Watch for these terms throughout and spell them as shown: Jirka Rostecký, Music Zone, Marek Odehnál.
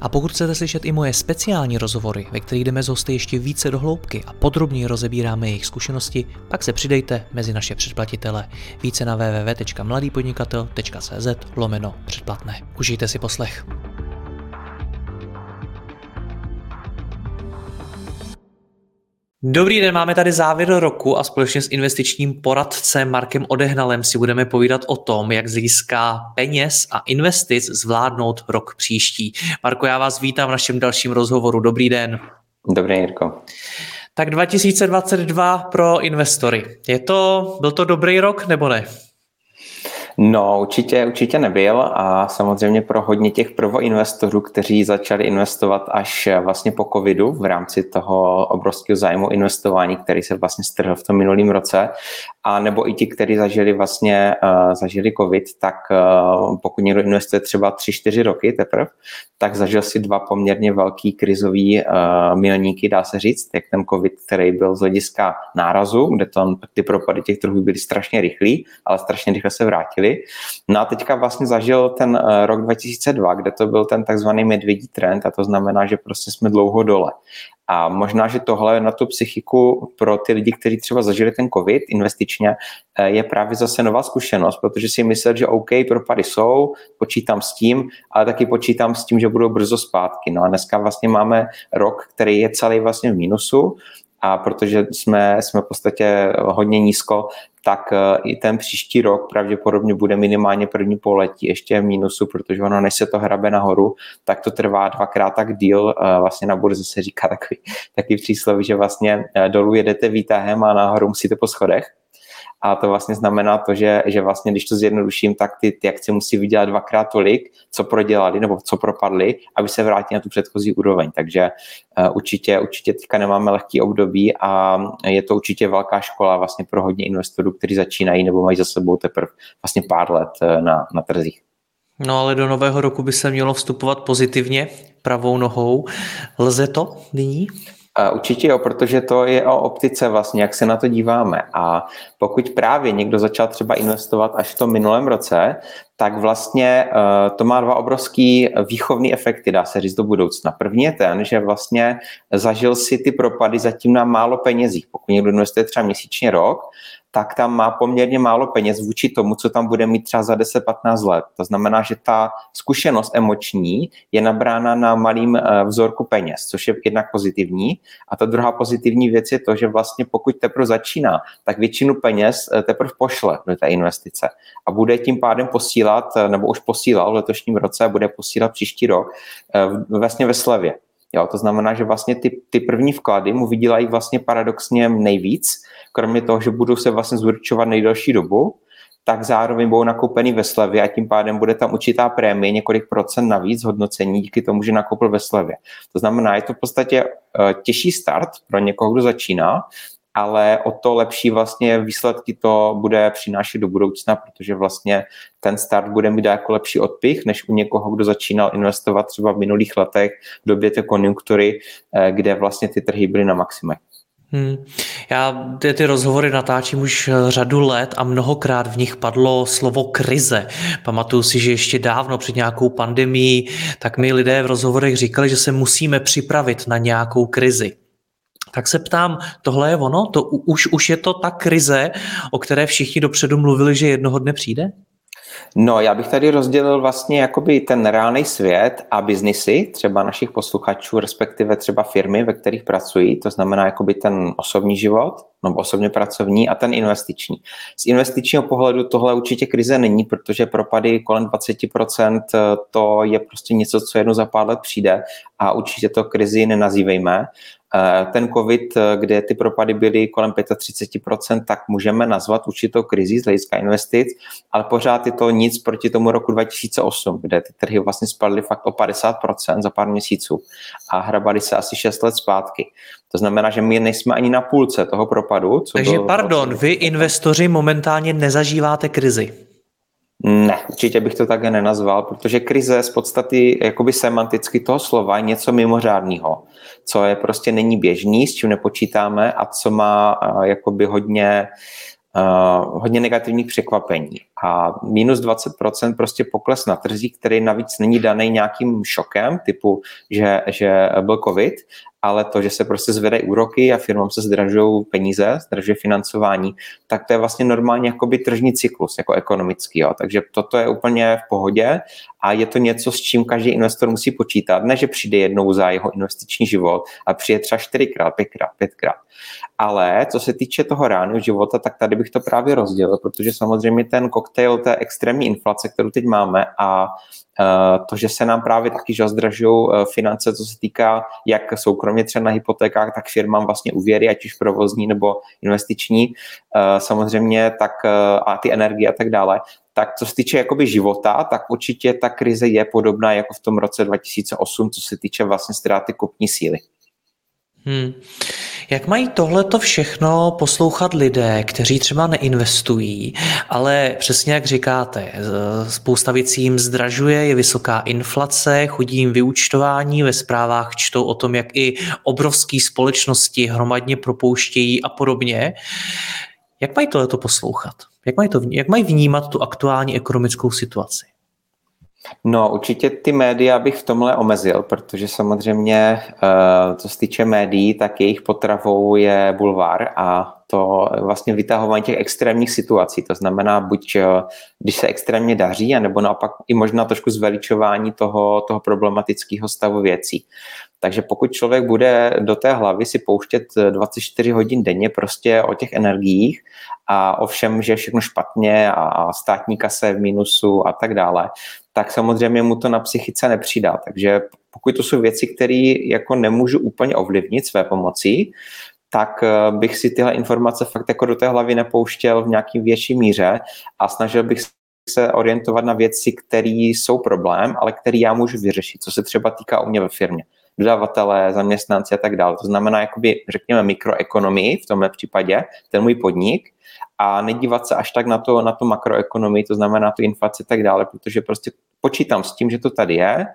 A pokud chcete slyšet i moje speciální rozhovory, ve kterých jdeme s hosty ještě více do hloubky a podrobněji rozebíráme jejich zkušenosti, pak se přidejte mezi naše předplatitele. Více na www.mladýpodnikatel.cz/předplatné. Užijte si poslech. Dobrý den, máme tady závěr roku a společně s investičním poradcem Markem Odehnalem si budeme povídat o tom, jak získá peněz a investic zvládnout rok příští. Marko, já vás vítám v našem dalším rozhovoru. Dobrý den. Dobrý den, Jirko. Tak 2022 pro investory. Byl to dobrý rok, nebo ne? No, určitě nebyl a samozřejmě pro hodně těch prvoinvestorů, kteří začali investovat až vlastně po covidu v rámci toho obrovského zájmu investování, který se vlastně strhl v tom minulém roce, a nebo i ti, kteří zažili covid, tak pokud někdo investuje třeba 3-4 roky teprve, tak zažil si dva poměrně velký krizový milníky, dá se říct, jak ten covid, který byl z hlediska nárazu, kde ty propady těch trhů byly strašně rychlý, ale strašně rychle se vrátili. No a teďka vlastně zažil ten rok 2002, kde to byl ten takzvaný medvědí trend, a to znamená, že prostě jsme dlouho dole. A možná, že tohle na tu psychiku pro ty lidi, kteří třeba zažili ten covid investičně, je právě zase nová zkušenost, protože si myslel, že OK, propady jsou, počítám s tím, ale taky počítám s tím, že budou brzo zpátky. No a dneska vlastně máme rok, který je celý vlastně v minusu, a protože jsme v podstatě hodně nízko, tak i ten příští rok pravděpodobně bude minimálně první pololetí ještě v mínusu, protože ono, než se to hrabe nahoru, tak to trvá dvakrát tak díl. Vlastně na burze se říká takový přísloví, že vlastně dolů jedete výtahem a nahoru musíte po schodech. A to vlastně znamená to, že vlastně, když to zjednoduším, tak ty akcie musí vydělat dvakrát tolik, co prodělali nebo co propadli, aby se vrátili na tu předchozí úroveň. Takže určitě teďka nemáme lehký období a je to určitě velká škola vlastně pro hodně investorů, kteří začínají nebo mají za sebou teprve vlastně pár let na trzích. No ale do nového roku by se mělo vstupovat pozitivně pravou nohou. Lze to nyní? Určitě jo, protože to je o optice vlastně, jak se na to díváme. A pokud právě někdo začal třeba investovat až v tom minulém roce, tak vlastně to má dva obrovský výchovný efekty, dá se říct, do budoucna. První je ten, že vlastně zažil si ty propady zatím na málo penězích. Pokud někdo investuje třeba měsíčně rok, tak tam má poměrně málo peněz vůči tomu, co tam bude mít třeba za 10-15 let. To znamená, že ta zkušenost emoční je nabrána na malým vzorku peněz, což je jednak pozitivní. A ta druhá pozitivní věc je to, že vlastně pokud teprve začíná, tak většinu peněz teprve pošle do té investice a bude tím pádem posílat, nebo už posílal v letošním roce a bude posílat příští rok vlastně ve slevě. Jo, to znamená, že vlastně ty první vklady mu vydělají vlastně paradoxně nejvíc, kromě toho, že budou se vlastně zúročovat nejdelší dobu, tak zároveň budou nakoupeny ve slevě a tím pádem bude tam určitá prémie, několik procent navíc hodnocení díky tomu, že nakoupil ve slevě. To znamená, je to v podstatě těžší start pro někoho, kdo začíná, ale o to lepší vlastně výsledky to bude přinášet do budoucna, protože vlastně ten start bude mít jako lepší odpich, než u někoho, kdo začínal investovat třeba v minulých letech v době té konjunktury, kde vlastně ty trhy byly na maximech. Já ty rozhovory natáčím už řadu let a mnohokrát v nich padlo slovo krize. Pamatuju si, že ještě dávno před nějakou pandemií, tak mi lidé v rozhovorech říkali, že se musíme připravit na nějakou krizi. Tak se ptám, tohle je ono? To už je to ta krize, o které všichni dopředu mluvili, že jednoho dne přijde? No, já bych tady rozdělil vlastně jakoby ten reálný svět a biznisy třeba našich posluchačů, respektive třeba firmy, ve kterých pracují, to znamená jakoby ten osobní život, nebo osobně pracovní, a ten investiční. Z investičního pohledu tohle určitě krize není, protože propady kolem 20% to je prostě něco, co jednou za pár let přijde a určitě to krizi nenazývejme. Ten covid, kde ty propady byly kolem 35%, tak můžeme nazvat určitou krizi z hlediska investic, ale pořád je to nic proti tomu roku 2008, kde ty trhy vlastně spadly fakt o 50% za pár měsíců a hrabaly se asi 6 let zpátky. To znamená, že my nejsme ani na půlce toho propadu. Takže vy investoři momentálně nezažíváte krizi. Ne, určitě bych to také nenazval, protože krize z podstaty jakoby semanticky toho slova je něco mimořádného, co je prostě není běžný, s čím nepočítáme a co má jakoby hodně negativních překvapení. A minus 20% prostě pokles na trzích, který navíc není daný nějakým šokem, typu, že byl covid, ale to, že se prostě zvedají úroky a firmám se zdražují peníze, zdražuje financování, tak to je vlastně normálně jakoby tržní cyklus, jako ekonomický. Jo. Takže toto je úplně v pohodě a je to něco, s čím každý investor musí počítat. Ne, že přijde jednou za jeho investiční život, ale přijde třeba 4x, 5x, 5x. Ale co se týče toho reálného života, tak tady bych to právě rozdělil, protože samozřejmě ten koktejl té extrémní inflace, kterou teď máme a to, že se nám právě taky zdražují finance, co se týká jak soukromě třeba na hypotékách, tak firmám vlastně úvěry, ať už provozní nebo investiční, samozřejmě tak a ty energie a tak dále. Tak co se týče jakoby života, tak určitě ta krize je podobná jako v tom roce 2008, co se týče vlastně ztráty kupní síly. Jak mají tohleto všechno poslouchat lidé, kteří třeba neinvestují, ale přesně jak říkáte, spousta věcí jim zdražuje, je vysoká inflace, chodí jim vyúčtování, ve zprávách čtou o tom, jak i obrovské společnosti hromadně propouštějí a podobně. Jak mají tohleto poslouchat? Jak mají vnímat tu aktuální ekonomickou situaci? No, určitě ty média bych v tomhle omezil, protože samozřejmě, co se týče médií, tak jejich potravou je bulvár a to vlastně vytahování těch extrémních situací. To znamená, buď když se extrémně daří, anebo naopak i možná trošku zveličování toho problematického stavu věcí. Takže pokud člověk bude do té hlavy si pouštět 24 hodin denně prostě o těch energiích a o všem, že je všechno špatně a státní kase v minusu a tak dále, tak samozřejmě mu to na psychice nepřidá. Takže pokud to jsou věci, které jako nemůžu úplně ovlivnit své pomocí, tak bych si tyhle informace fakt jako do té hlavy nepouštěl v nějaký větší míře a snažil bych se orientovat na věci, které jsou problém, ale které já můžu vyřešit, co se třeba týká u mě ve firmě. Dodavatelé, zaměstnanci a tak dále. To znamená, jakoby, řekněme, mikroekonomii v tomhle případě, ten můj podnik, a nedívat se až tak na to makroekonomii, to znamená tu inflaci a tak dále, protože prostě počítám s tím, že to tady je,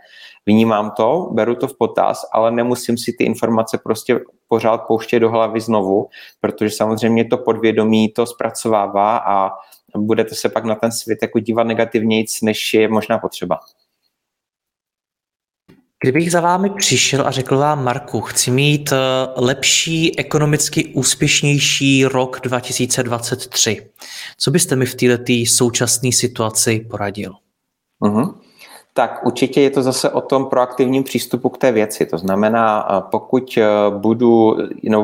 vnímám to, beru to v potaz, ale nemusím si ty informace prostě pořád pouštět do hlavy znovu, protože samozřejmě to podvědomí to zpracovává a budete se pak na ten svět jako dívat negativnějc, než je možná potřeba. Kdybych za vámi přišel a řekl vám, Marku, chci mít lepší, ekonomicky úspěšnější rok 2023, co byste mi v této současné situaci poradil? Tak určitě je to zase o tom proaktivním přístupu k té věci. To znamená, pokud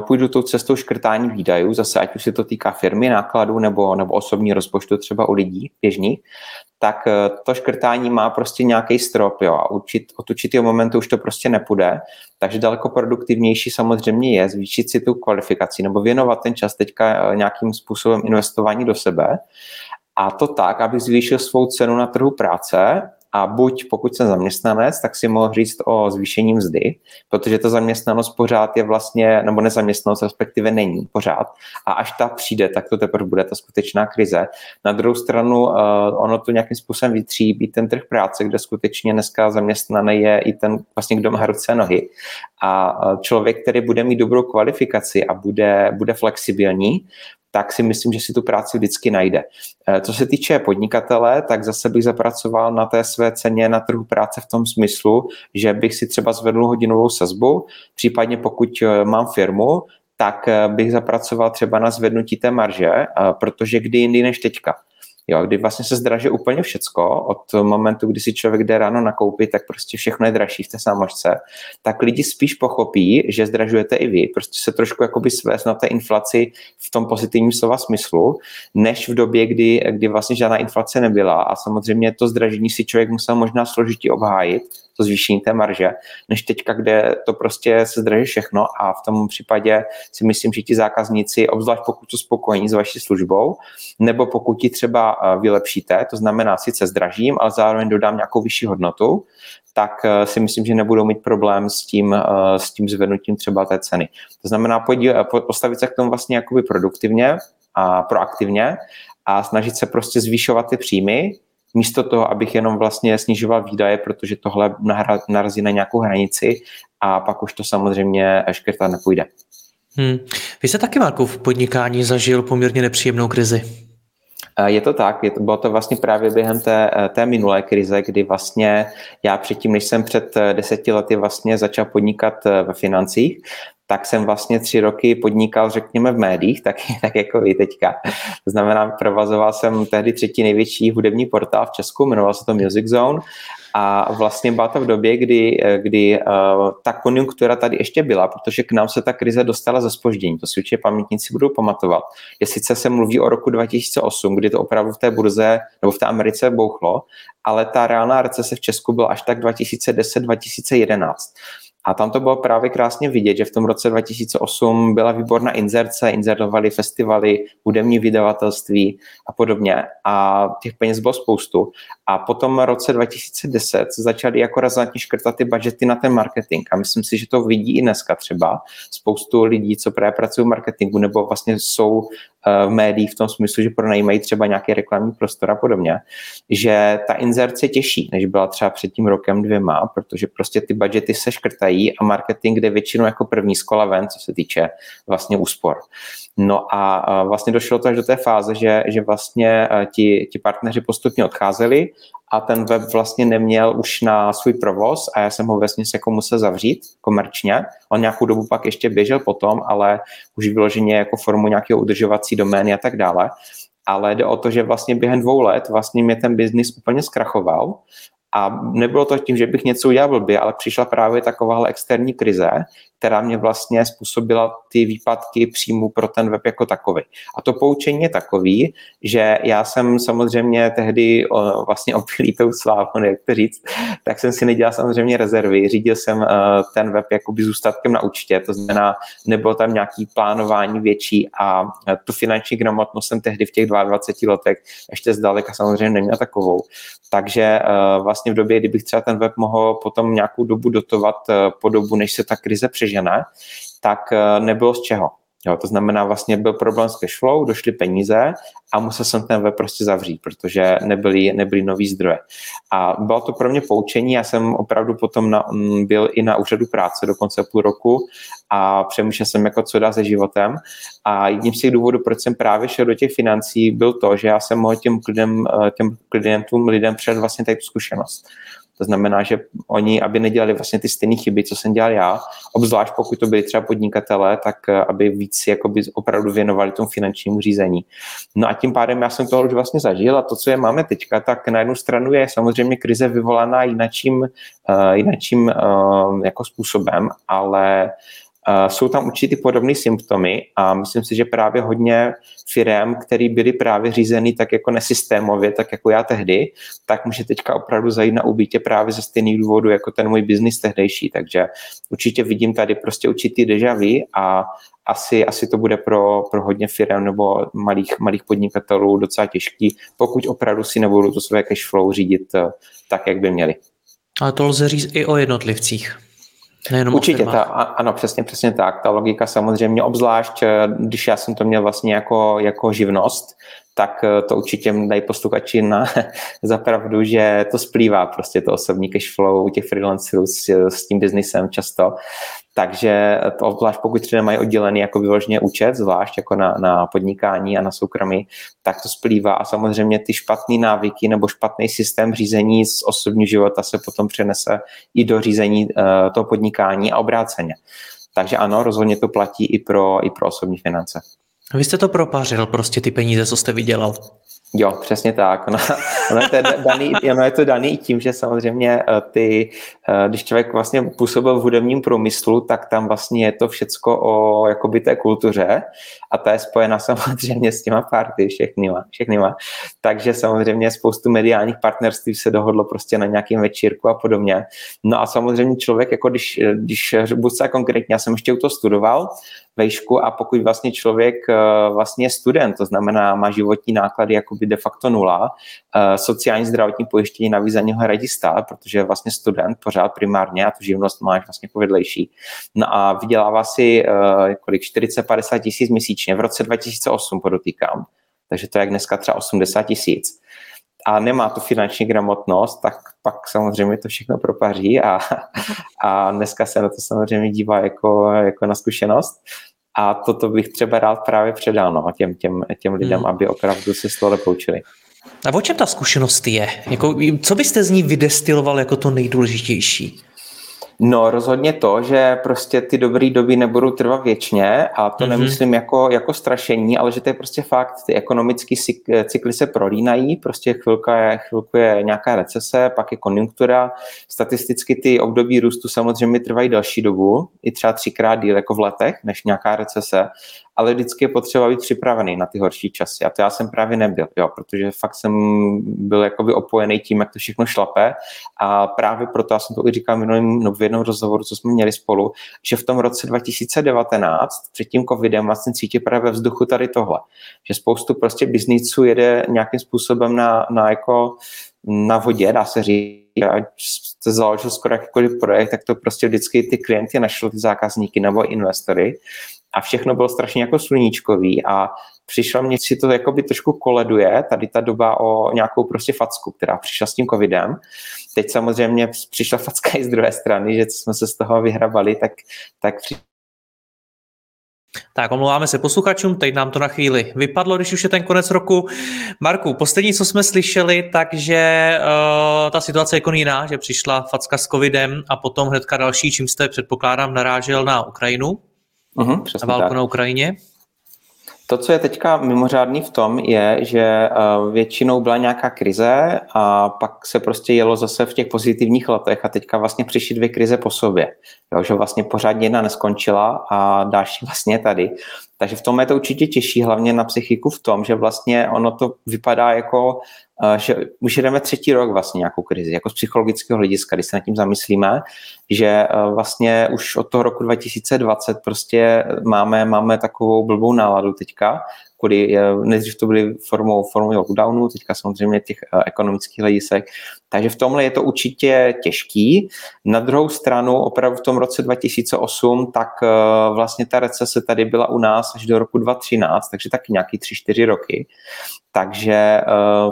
půjdu tou cestou škrtání výdajů, zase ať už se to týká firmy, nákladů nebo osobní rozpočtu třeba u lidí běžných, tak to škrtání má prostě nějaký strop, jo, a od určitého momentu už to prostě nepůjde, takže daleko produktivnější samozřejmě je zvýšit si tu kvalifikaci nebo věnovat ten čas teďka nějakým způsobem investování do sebe a to tak, abych zvýšil svou cenu na trhu práce. A buď, pokud jsem zaměstnanec, tak si mohl říct o zvýšení mzdy, protože ta zaměstnanost pořád je vlastně, nebo nezaměstnanost respektive není pořád. A až ta přijde, tak to teprve bude ta skutečná krize. Na druhou stranu, ono to nějakým způsobem vytříbí ten trh práce, kde skutečně dneska zaměstnaný je i ten vlastně, kdo má ruce a nohy. A člověk, který bude mít dobrou kvalifikaci a bude flexibilní, tak si myslím, že si tu práci vždycky najde. Co se týče podnikatele, tak zase bych zapracoval na té své ceně na trhu práce v tom smyslu, že bych si třeba zvedl hodinovou sazbu, případně pokud mám firmu, tak bych zapracoval třeba na zvednutí té marže, protože kdy jindy než teďka. Jo, kdy vlastně se zdraží úplně všecko, od momentu, kdy si člověk jde ráno nakoupit, tak prostě všechno je dražší v té samožce, tak lidi spíš pochopí, že zdražujete i vy, prostě se trošku jakoby svést na té inflaci v tom pozitivním slova smyslu, než v době, kdy vlastně žádná inflace nebyla a samozřejmě to zdražení si člověk musel možná složitě obhájit, to zvýšení té marže, než teďka, kde to prostě se zdraží všechno a v tom případě si myslím, že ti zákazníci, obzvlášť pokud jsou spokojení s vaší službou, nebo pokud ti třeba vylepšíte, to znamená sice zdražím, ale zároveň dodám nějakou vyšší hodnotu, tak si myslím, že nebudou mít problém s tím zvednutím třeba té ceny. To znamená postavit se k tomu vlastně jakoby produktivně a proaktivně a snažit se prostě zvýšovat ty příjmy, místo toho, abych jenom vlastně snižoval výdaje, protože tohle narazí na nějakou hranici a pak už to samozřejmě škrtat nepůjde. Vy jste taky, Marku, v podnikání zažil poměrně nepříjemnou krizi. Je to tak, bylo to vlastně právě během té minulé krize, kdy vlastně já předtím, než jsem před 10 lety vlastně začal podnikat ve financích, tak jsem vlastně 3 roky podnikal, řekněme, v médiích, tak jako vy teďka. To znamená, provozoval jsem tehdy 3. největší hudební portál v Česku, jmenoval se to Music Zone a vlastně byla to v době, kdy ta konjunktura tady ještě byla, protože k nám se ta krize dostala ze zpoždění, to si určitě pamětníci budou pamatovat. Je sice se mluví o roku 2008, kdy to opravdu v té burze nebo v té Americe bouchlo, ale ta reálná recese v Česku byla až tak 2010-2011. A tam to bylo právě krásně vidět, že v tom roce 2008 byla výborná inzerce, inzerovali festivaly, hudební vydavatelství a podobně. A těch peněz bylo spoustu. A potom v roce 2010 se začaly jako razantně škrtat ty budžety na ten marketing. A myslím si, že to vidí i dneska třeba. Spoustu lidí, co právě pracují v marketingu, nebo vlastně jsou v médiích v tom smyslu, že pronajímají třeba nějaký reklamní prostor a podobně, že ta inzerce je těžší, než byla třeba před tím rokem 2, protože prostě ty budžety se škrtají a marketing jde většinou jako první z kola ven, co se týče vlastně úspor. No a vlastně došlo to až do té fáze, že vlastně ti partneři postupně odcházeli a ten web vlastně neměl už na svůj provoz a já jsem ho vesměs jako musel zavřít komerčně. On nějakou dobu pak ještě běžel potom, ale už vyloženě jako formu nějakého udržovací domény a tak dále. Ale jde o to, že vlastně během 2 let vlastně mě ten biznis úplně zkrachoval. A nebylo to tím, že bych něco udělal blbě, ale přišla právě takováhle externí krize, která mě vlastně způsobila ty výpadky příjmu pro ten web jako takový. A to poučení je takový, že já jsem samozřejmě tehdy vlastně opilý tou slávou, jak to říct, tak jsem si nedělal samozřejmě rezervy, řídil jsem ten web jakoby zůstatkem na účtě, to znamená, nebylo tam nějaký plánování větší a tu finanční gramotnost jsem tehdy v těch 22 letech ještě zdaleka samozřejmě neměl takovou. Takže vlastně v době, kdybych třeba ten web mohl potom nějakou dobu dotovat po dobu, než se ta krize přežene, tak nebylo z čeho. Jo, to znamená, vlastně byl problém s cashflow, došly peníze a musel jsem ten web prostě zavřít, protože nebyly nový zdroje. A bylo to pro mě poučení, já jsem opravdu potom byl i na úřadu práce do konce 0,5 roku a přemýšlel jsem, jako co dá se životem. A jedním z těch důvodů, proč jsem právě šel do těch financí, byl to, že já jsem mohl těm klientům, lidem předat vlastně tady tu zkušenost. To znamená, že oni, aby nedělali vlastně ty stejné chyby, co jsem dělal já, obzvlášť pokud to byli třeba podnikatelé, tak aby víc jakoby opravdu věnovali tomu finančnímu řízení. No a tím pádem já jsem toho už vlastně zažil a to, co je máme teďka, tak na jednu stranu je samozřejmě krize vyvolaná jinačím jako způsobem, ale jsou tam určitě podobné symptomy a myslím si, že právě hodně firem, které byly právě řízeny tak jako nesystémově, tak jako já tehdy, tak může teďka opravdu zajít na úbytě právě ze stejných důvodů jako ten můj biznis tehdejší, takže určitě vidím tady prostě určitý déjà vu a asi to bude pro hodně firem nebo malých podnikatelů docela těžký, pokud opravdu si nebudou to své cashflow řídit tak, jak by měli. Ale to lze říct i o jednotlivcích. Určitě, ano, přesně tak. Ta logika samozřejmě, obzvlášť když já jsem to měl vlastně jako živnost, tak to určitě dají posluchači za pravdu, že to splývá prostě to osobní cashflow u těch freelancerů s tím biznisem často. Takže to obzvlášť pokud třeba mají oddělený jako vyloženě účet, zvlášť jako na podnikání a na soukromí, tak to splývá a samozřejmě ty špatné návyky nebo špatný systém řízení z osobního života se potom přenese i do řízení toho podnikání a obráceně. Takže ano, rozhodně to platí i pro osobní finance. Vy jste to propařil prostě ty peníze, co jste vydělal. Jo, přesně tak. Ono je to daný i tím, že samozřejmě když člověk vlastně působil v hudebním průmyslu, tak tam vlastně je to všecko o jakoby té kultuře a ta je spojená samozřejmě s těma party všechnyma. Takže samozřejmě spoustu mediálních partnerství se dohodlo prostě na nějakém večírku a podobně. No a samozřejmě člověk, jako když budu se konkrétně, já jsem ještě u toho studoval, vejšku a pokud vlastně člověk vlastně je student, to znamená má životní náklady jakoby de facto 0, sociální zdravotní pojištění navíc za něho hradí stát, protože je vlastně student pořád primárně a tu živnost máš vlastně vedlejší. No a vydělává si kolik 40-50 tisíc měsíčně v roce 2008 podotýkám, takže to je jak dneska třeba 80 tisíc. a nemá tu finanční gramotnost, tak pak samozřejmě to všechno propaří a dneska se na to samozřejmě dívá jako na zkušenost. A toto bych třeba rád právě předal těm lidem, aby opravdu si z toho poučili. A o čem ta zkušenost je? Co byste z ní vydestiloval jako to nejdůležitější? No rozhodně to, že prostě ty dobré doby nebudou trvat věčně a to nemyslím jako strašení, ale že to je prostě fakt, ty ekonomické cykly se prolínají, prostě chvilku je nějaká recese, pak je konjunktura, statisticky ty období růstu samozřejmě trvají další dobu, i třeba 3x díl jako v letech, než nějaká recese, ale vždycky je potřeba být připravený na ty horší časy a to já jsem právě nebyl, protože fakt jsem byl jakoby opojený tím, jak to všechno šlape a právě proto, já jsem to i říkal v jednom rozhovoru, co jsme měli spolu, že v tom roce 2019 před tím covidem vlastně cítí právě ve vzduchu tady tohle, že spoustu prostě bizniců jede nějakým způsobem na vodě, dá se říct, ať jste založil skoro jakýkoliv projekt, tak to prostě vždycky ty klienty našli, ty zákazníky nebo investory a všechno bylo strašně jako sluníčkový a přišlo mě, si to jakoby trošku koleduje, tady ta doba o nějakou prostě facku, která přišla s tím covidem. Teď samozřejmě přišla facka i z druhé strany, že jsme se z toho vyhrabali, Tak omlouváme se posluchačům, teď nám to na chvíli vypadlo, když už je ten konec roku. Marku, poslední, co jsme slyšeli, takže ta situace je jiná, že přišla facka s covidem a potom hnedka další, čím jste, předpokládám, narážel na Ukrajinu, na válku na Ukrajině. To, co je teďka mimořádný v tom, je, že většinou byla nějaká krize a pak se prostě jelo zase v těch pozitivních letech a teďka vlastně přišly 2 krize po sobě. Jo, že vlastně pořád jedna neskončila a další vlastně tady. Takže v tom je to určitě těžší, hlavně na psychiku v tom, že vlastně ono to vypadá jako, že už jdeme 3. rok vlastně nějakou krizi, jako z psychologického hlediska, když se nad tím zamyslíme, že vlastně už od toho roku 2020 prostě máme takovou blbou náladu teďka, kudy nejdřív to byly formou lockdownu, teďka samozřejmě těch ekonomických hledisek. Takže v tomhle je to určitě těžký. Na druhou stranu opravdu v tom roce 2008, tak vlastně ta recese tady byla u nás až do roku 2013, takže taky nějaký 3-4 roky. Takže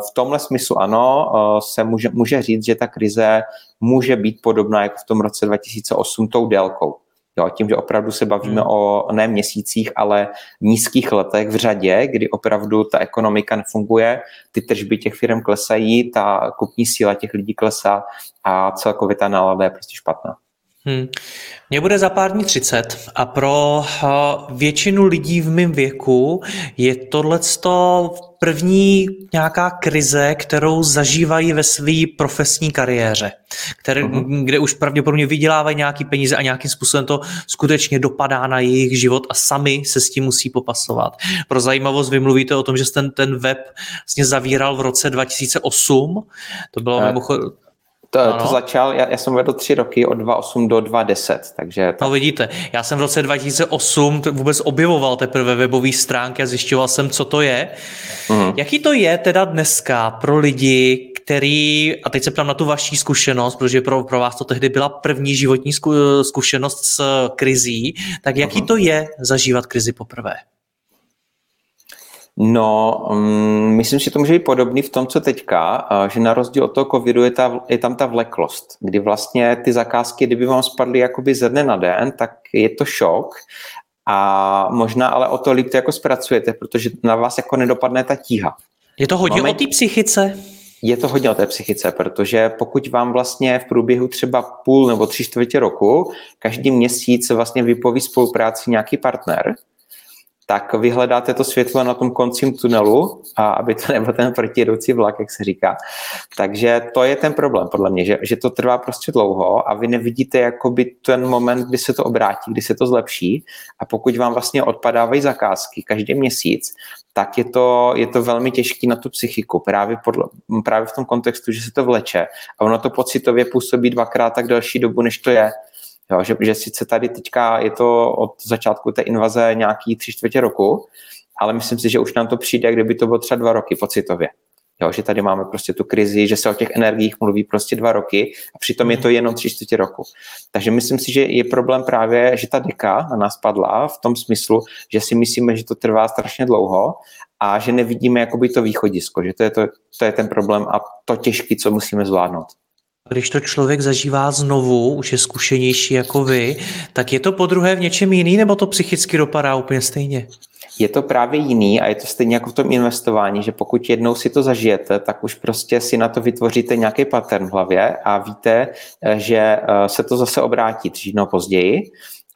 v tomhle smyslu ano, se může říct, že ta krize může být podobná jako v tom roce 2008 tou délkou. Jo, tím, že opravdu se bavíme o ne měsících, ale nízkých letech v řadě, kdy opravdu ta ekonomika nefunguje, ty tržby těch firm klesají, ta kupní síla těch lidí klesá a celkově ta nálada je prostě špatná. Mně bude za pár dní 30 a pro většinu lidí v mém věku je tohleto první nějaká krize, kterou zažívají ve své profesní kariéře, kde už pravděpodobně vydělávají nějaký peníze a nějakým způsobem to skutečně dopadá na jejich život a sami se s tím musí popasovat. Pro zajímavost vymluvíte o tom, že ten web vlastně zavíral v roce 2008, to bylo mimochodem... To začal, já jsem vedl 3 roky od 2008 do 2010, takže... No vidíte, já jsem v roce 2008 vůbec objevoval teprve webové stránky a zjišťoval jsem, co to je. Jaký to je teda dneska pro lidi, a teď se ptám na tu vaši zkušenost, protože pro vás to tehdy byla první životní zkušenost s krizí, tak jaký to je zažívat krizi poprvé? No, myslím, že to může být podobný v tom, co teďka, že na rozdíl od toho covidu je tam ta vleklost, kdy vlastně ty zakázky, kdyby vám spadly jakoby ze dne na den, tak je to šok a možná ale o to líp to jako zpracujete, protože na vás jako nedopadne ta tíha. Je to hodně o té psychice? Je to hodně o té psychice, protože pokud vám vlastně v průběhu třeba půl nebo 3/4 roku každý měsíc vlastně vypoví spolupráci nějaký partner, tak vyhledáte to světlo na tom konci tunelu, a aby to nebyl ten protijedoucí vlak, jak se říká. Takže to je ten problém, podle mě, že to trvá prostě dlouho a vy nevidíte jakoby ten moment, kdy se to obrátí, kdy se to zlepší a pokud vám vlastně odpadávají zakázky každý měsíc, tak je to velmi těžké na tu psychiku, právě v tom kontextu, že se to vleče a ono to pocitově působí 2x tak delší dobu, než to je. Jo, že sice tady teďka je to od začátku té invaze nějaký 3/4 roku, ale myslím si, že už nám to přijde, kdyby to bylo třeba 2 roky pocitově. Jo, že tady máme prostě tu krizi, že se o těch energiích mluví prostě 2 roky a přitom je to jenom 3/4 roku. Takže myslím si, že je problém právě, že ta deka na nás padla v tom smyslu, že si myslíme, že to trvá strašně dlouho a že nevidíme jakoby to východisko, že to je ten problém a to těžký, co musíme zvládnout. Když to člověk zažívá znovu, už je zkušenější jako vy, tak je to podruhé v něčem jiný, nebo to psychicky dopadá úplně stejně? Je to právě jiný a je to stejně jako v tom investování, že pokud jednou si to zažijete, tak už prostě si na to vytvoříte nějaký pattern v hlavě a víte, že se to zase obrátí 3 dny později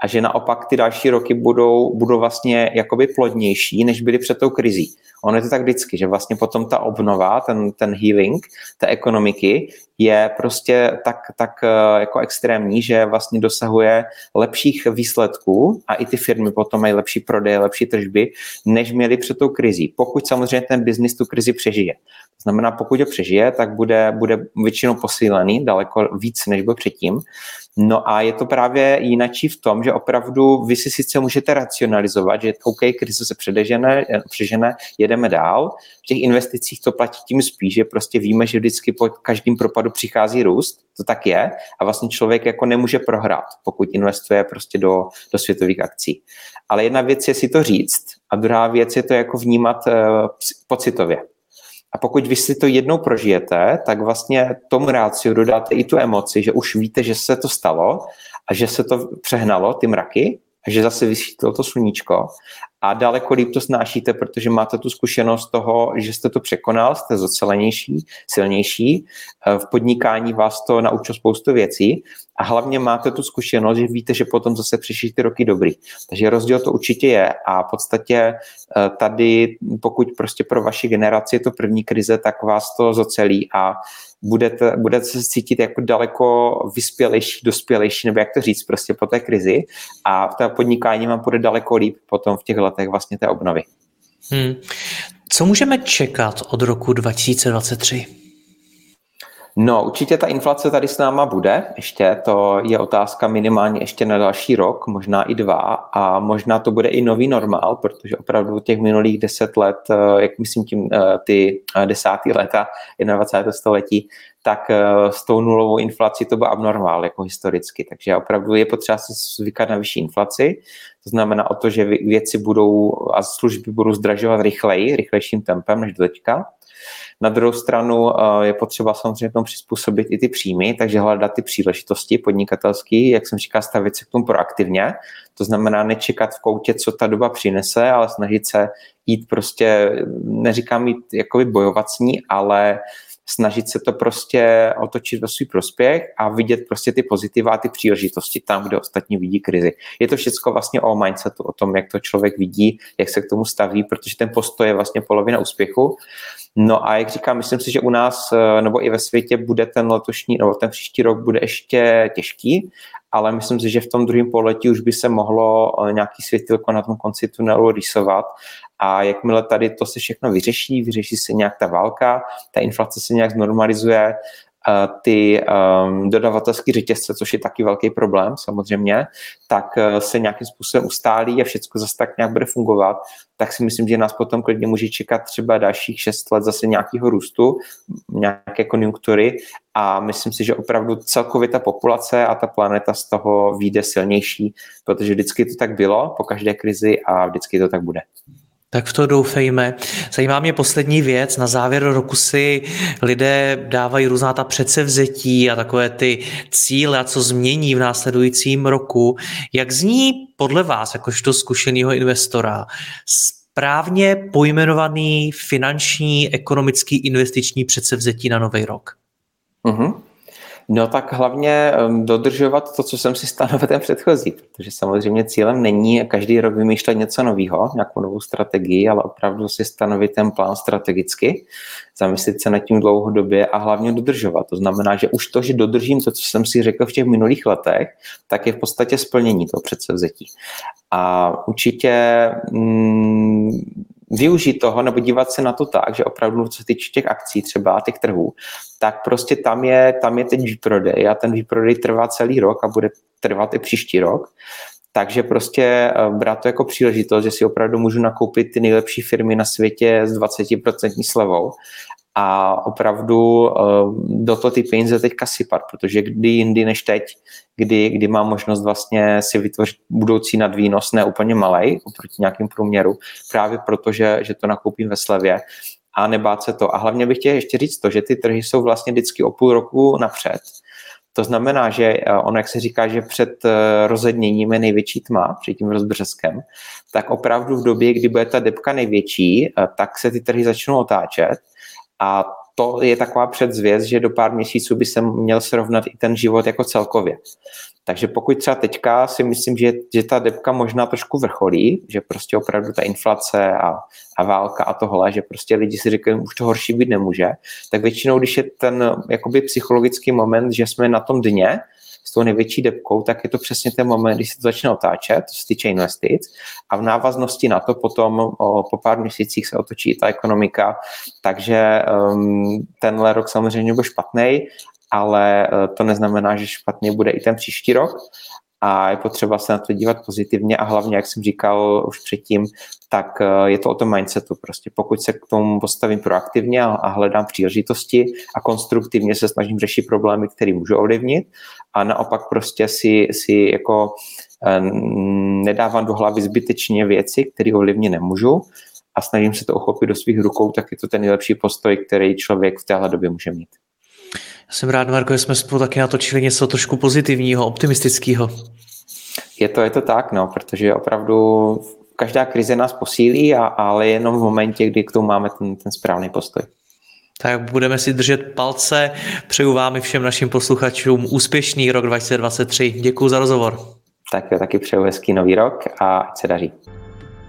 a že naopak ty další roky budou vlastně jakoby plodnější, než byly před tou krizí. Ono je to tak vždycky, že vlastně potom ta obnova, ten healing té ekonomiky je prostě tak jako extrémní, že vlastně dosahuje lepších výsledků a i ty firmy potom mají lepší prodeje, lepší tržby, než měly před tou krizí. Pokud samozřejmě ten biznis tu krizi přežije. To znamená, pokud ho přežije, tak bude většinou posílený daleko víc, než byl předtím. No a je to právě jinačí v tom, že opravdu vy si sice můžete racionalizovat, že OK, krize se přežene, jedeme dál. V těch investicích to platí tím spíš, že prostě víme, že vždycky po každém propadu přichází růst, to tak je, a vlastně člověk jako nemůže prohrát, pokud investuje prostě do světových akcí. Ale jedna věc je si to říct a druhá věc je to jako vnímat pocitově. A pokud vy si to jednou prožijete, tak vlastně tomu ráciu dodáte i tu emoci, že už víte, že se to stalo a že se to přehnalo, ty mraky, a že zase vysvítilo to sluníčko a daleko líp to snášíte, protože máte tu zkušenost toho, že jste to překonal, jste zocelenější, silnější, v podnikání vás to naučilo spoustu věcí a hlavně máte tu zkušenost, že víte, že potom zase přišli ty roky dobrý. Takže rozdíl to určitě je a v podstatě tady, pokud prostě pro vaši generaci je to první krize, tak vás to zocelí a budete se cítit jako daleko vyspělejší, dospělejší, nebo jak to říct, prostě po té krizi a v té podnikání vám půjde daleko líp potom v těch letech vlastně té obnovy. Co můžeme čekat od roku 2023? No, určitě ta inflace tady s náma bude, ještě to je otázka minimálně ještě na další rok, možná i 2 a možná to bude i nový normál, protože opravdu těch minulých 10 let, jak myslím tím ty 10. léta 21. století, tak s tou nulovou inflací to byl abnormál jako historicky, takže opravdu je potřeba se zvykat na vyšší inflaci, to znamená o to, že věci budou a služby budou zdražovat rychlejším tempem než do teďka. Na druhou stranu je potřeba samozřejmě tomu přizpůsobit i ty příjmy, takže hledat ty příležitosti podnikatelské, jak jsem říkal, stavět se k tomu proaktivně, to znamená nečekat v koutě, co ta doba přinese, ale snažit se jít prostě, neříkám jít jakoby bojovat s ní, ale snažit se to prostě otočit ve svůj prospěch a vidět prostě ty pozitiva a ty příležitosti tam, kde ostatní vidí krizi. Je to všechno vlastně o mindsetu, o tom, jak to člověk vidí, jak se k tomu staví, protože ten postoj je vlastně polovina úspěchu. No a jak říkám, myslím si, že u nás nebo i ve světě bude ten letošní nebo ten příští rok bude ještě těžký, ale myslím si, že v tom druhém pololetí už by se mohlo nějaký světilko na tom konci tunelu rýsovat a jakmile tady to se všechno vyřeší se nějak ta válka, ta inflace se nějak znormalizuje, ty dodavatelské řetězce, což je taky velký problém samozřejmě, tak se nějakým způsobem ustálí a všechno zase tak nějak bude fungovat, tak si myslím, že nás potom klidně může čekat třeba dalších 6 let zase nějakého růstu, nějaké konjunktury a myslím si, že opravdu celkově ta populace a ta planeta z toho vyjde silnější, protože vždycky to tak bylo po každé krizi a vždycky to tak bude. Tak v to doufejme. Zajímá mě poslední věc. Na závěr roku si lidé dávají různá ta předsevzetí a takové ty cíle, a co změní v následujícím roku. Jak zní podle vás, jakožto zkušeného investora, správně pojmenovaný finanční, ekonomický, investiční předsevzetí na nový rok? Mhm. No tak hlavně dodržovat to, co jsem si stanovil ten předchozí, protože samozřejmě cílem není každý rok vymýšlet něco nového, nějakou novou strategii, ale opravdu si stanovit ten plán strategicky, zamyslit se nad tím dlouhodobě a hlavně dodržovat. To znamená, že už to, že dodržím to, co jsem si řekl v těch minulých letech, tak je v podstatě splnění toho předsevzetí. A určitě využít toho nebo dívat se na to tak, že opravdu co se týče těch akcí třeba, těch trhů, tak prostě tam je ten výprodej a ten výprodej trvá celý rok a bude trvat i příští rok. Takže prostě brát to jako příležitost, že si opravdu můžu nakoupit ty nejlepší firmy na světě s 20% slevou a opravdu do toho ty peníze teďka sypat, protože kdy jindy než teď, kdy mám možnost vlastně si vytvořit budoucí nadvýnos, ne úplně malej, oproti nějakým průměru, právě protože že to nakoupím ve slevě a nebát se to. A hlavně bych chtěl ještě říct to, že ty trhy jsou vlastně vždycky o půl roku napřed. To znamená, že ono, jak se říká, že před rozedněním je největší tma, před tím rozbřeskem, tak opravdu v době, kdy bude ta debka největší, tak se ty trhy začnou otáčet a to je taková předzvěst, že do pár měsíců by se měl srovnat i ten život jako celkově. Takže pokud třeba teďka si myslím, že ta debka možná trošku vrcholí, že prostě opravdu ta inflace a válka a tohle, že prostě lidi si říkají, už to horší být nemůže, tak většinou, když je ten jakoby psychologický moment, že jsme na tom dně s tou největší debkou, tak je to přesně ten moment, když se to začne otáčet, co se týče investic, a v návaznosti na to potom po pár měsících se otočí ta ekonomika, takže tenhle rok samozřejmě byl špatnej, ale to neznamená, že špatný bude i ten příští rok a je potřeba se na to dívat pozitivně a hlavně, jak jsem říkal už předtím, tak je to o tom mindsetu prostě. Pokud se k tomu postavím proaktivně a hledám příležitosti a konstruktivně se snažím řešit problémy, které můžu ovlivnit a naopak prostě si jako nedávám do hlavy zbytečně věci, které ovlivně nemůžu a snažím se to uchopit do svých rukou, tak je to ten nejlepší postoj, který člověk v téhle době může mít. Jsem rád, Marko, že jsme spolu taky natočili něco trošku pozitivního, optimistického. Je to tak, no, protože opravdu každá krize nás posílí, ale jenom v momentě, kdy k tomu máme ten správný postoj. Tak budeme si držet palce. Přeju vám i všem našim posluchačům úspěšný rok 2023. Děkuji za rozhovor. Tak jo, taky přeju hezký nový rok a ať se daří.